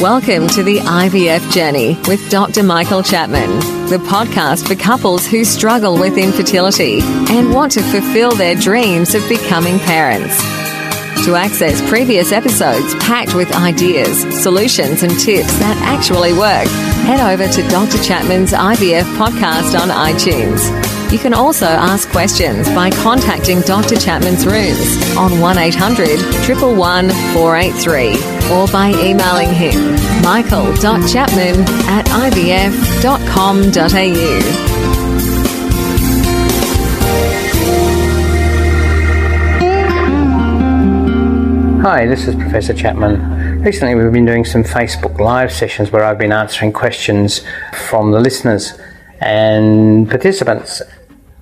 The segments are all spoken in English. Welcome to The IVF Journey with Dr. Michael Chapman, the podcast for couples who struggle with infertility and want to fulfill their dreams of becoming parents. To access previous episodes packed with ideas, solutions, and tips that actually work, head over to Dr. Chapman's IVF podcast on iTunes. You can also ask questions by contacting Dr. Chapman's rooms on 1-800-111-483 or by emailing him michael.chapman@ivf.com.au. Hi, this is Professor Chapman. Recently we've been doing some Facebook Live sessions where I've been answering questions from the listeners and participants.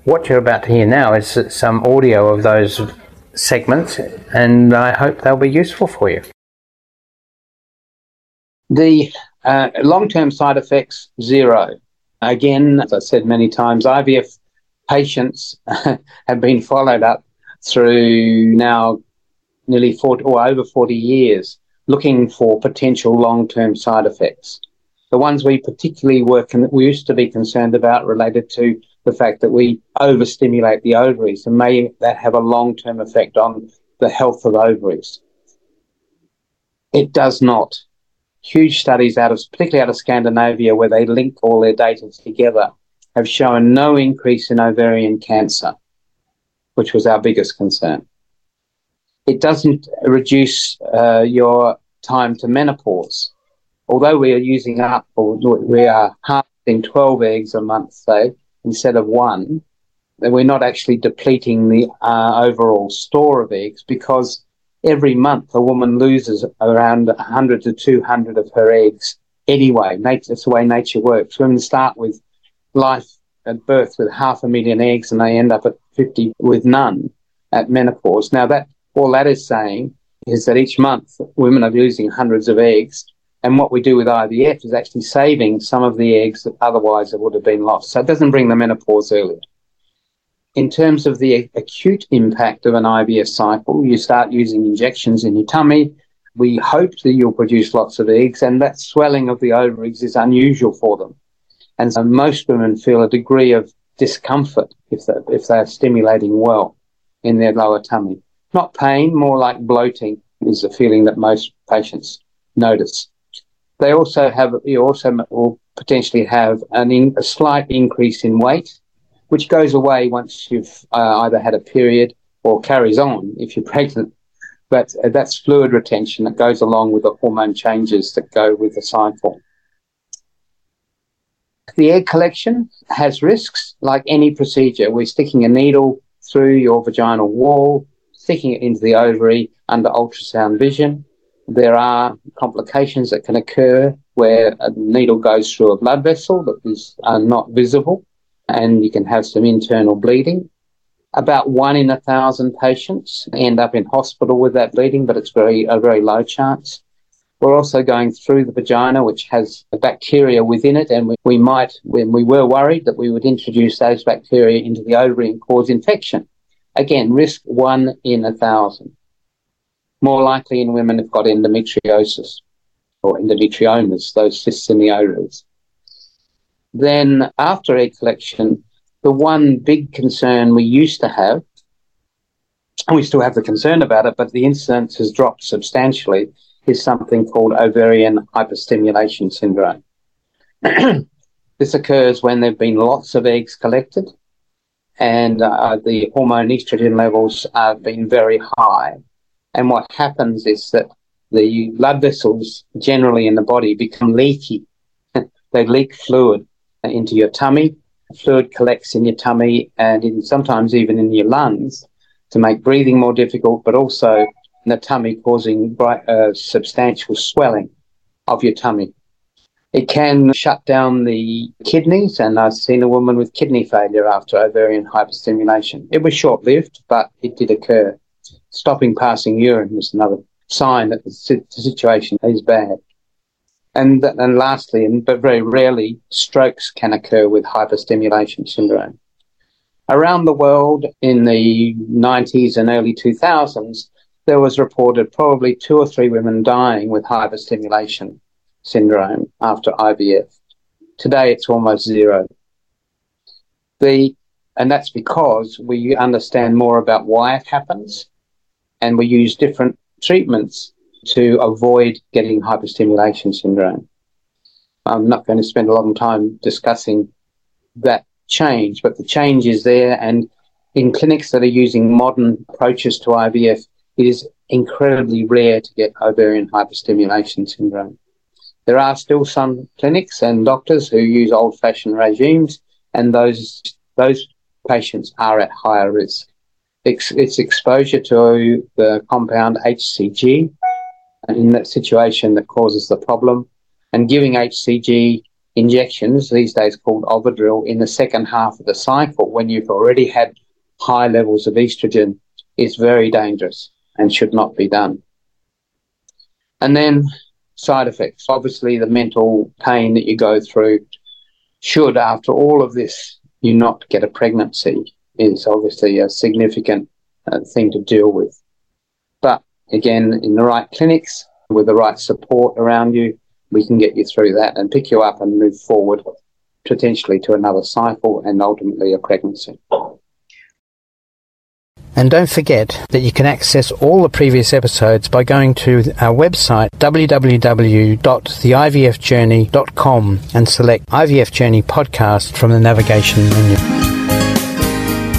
What you're about to hear now is some audio of those segments, and I hope they'll be useful for you. The long-term side effects, zero. Again, as I said many times, IVF patients have been followed up through now nearly 40 or over 40 years looking for potential long-term side effects. The ones we particularly we used to be concerned about related to the fact that we overstimulate the ovaries, and may that have a long-term effect on the health of ovaries. It does not. Huge studies, particularly out of Scandinavia, where they link all their data together, have shown no increase in ovarian cancer, which was our biggest concern. It doesn't reduce your time to menopause. Although we are using up, or we are harvesting 12 eggs a month, say, instead of one, then we're not actually depleting the overall store of eggs, because every month a woman loses around 100 to 200 of her eggs anyway. That's the way nature works. Women start with life at birth with 500,000 eggs, and they end up at 50 with none at menopause. Now, that all that is saying is that each month women are losing hundreds of eggs. And what we do with IVF is actually saving some of the eggs that otherwise would have been lost. So it doesn't bring the menopause earlier. In terms of the acute impact of an IVF cycle, you start using injections in your tummy. We hope that you'll produce lots of eggs, and that swelling of the ovaries is unusual for them. And so most women feel a degree of discomfort if they're stimulating well in their lower tummy. Not pain, more like bloating is the feeling that most patients notice. They also will potentially have a slight increase in weight, which goes away once you've either had a period or carries on if you're pregnant. But that's fluid retention that goes along with the hormone changes that go with the cycle. The egg collection has risks like any procedure. We're sticking a needle through your vaginal wall, sticking it into the ovary under ultrasound vision. There are complications that can occur where a needle goes through a blood vessel that is not visible, and you can have some internal bleeding. About 1 in 1,000 patients end up in hospital with that bleeding, but it's a very low chance. We're also going through the vagina, which has bacteria within it, and we might, when we were worried that we would introduce those bacteria into the ovary and cause infection. Again, risk 1 in 1,000. More likely in women who've got endometriosis or endometriomas, those cysts in the ovaries. Then after egg collection, the one big concern we used to have, and we still have the concern about it, but the incidence has dropped substantially, is something called ovarian hyperstimulation syndrome. This occurs when there have been lots of eggs collected and the hormone estrogen levels have been very high. And what happens is that the blood vessels generally in the body become leaky. They leak fluid into your tummy. Fluid collects in your tummy and sometimes even in your lungs to make breathing more difficult, but also in the tummy, causing substantial swelling of your tummy. It can shut down the kidneys, and I've seen a woman with kidney failure after ovarian hyperstimulation. It was short-lived, but it did occur. Stopping passing urine is another sign that the situation is bad. And lastly, but very rarely, strokes can occur with hyperstimulation syndrome. Around the world in the 90s and early 2000s, there was reported probably 2 or 3 women dying with hyperstimulation syndrome after IVF. Today, it's almost zero. And that's because we understand more about why it happens, and we use different treatments to avoid getting hyperstimulation syndrome. I'm not going to spend a lot of time discussing that change, but the change is there, and in clinics that are using modern approaches to IVF, it is incredibly rare to get ovarian hyperstimulation syndrome. There are still some clinics and doctors who use old-fashioned regimes, and those patients are at higher risk. It's exposure to the compound HCG, and in that situation that causes the problem, and giving HCG injections, these days called Ovidril, in the second half of the cycle when you've already had high levels of estrogen is very dangerous and should not be done. And then side effects. Obviously, the mental pain that you go through should, after all of this, you not get a pregnancy is obviously a significant thing to deal with. But again, in the right clinics, with the right support around you, we can get you through that and pick you up and move forward potentially to another cycle and ultimately a pregnancy. And don't forget that you can access all the previous episodes by going to our website www.theivfjourney.com and select IVF Journey Podcast from the navigation menu.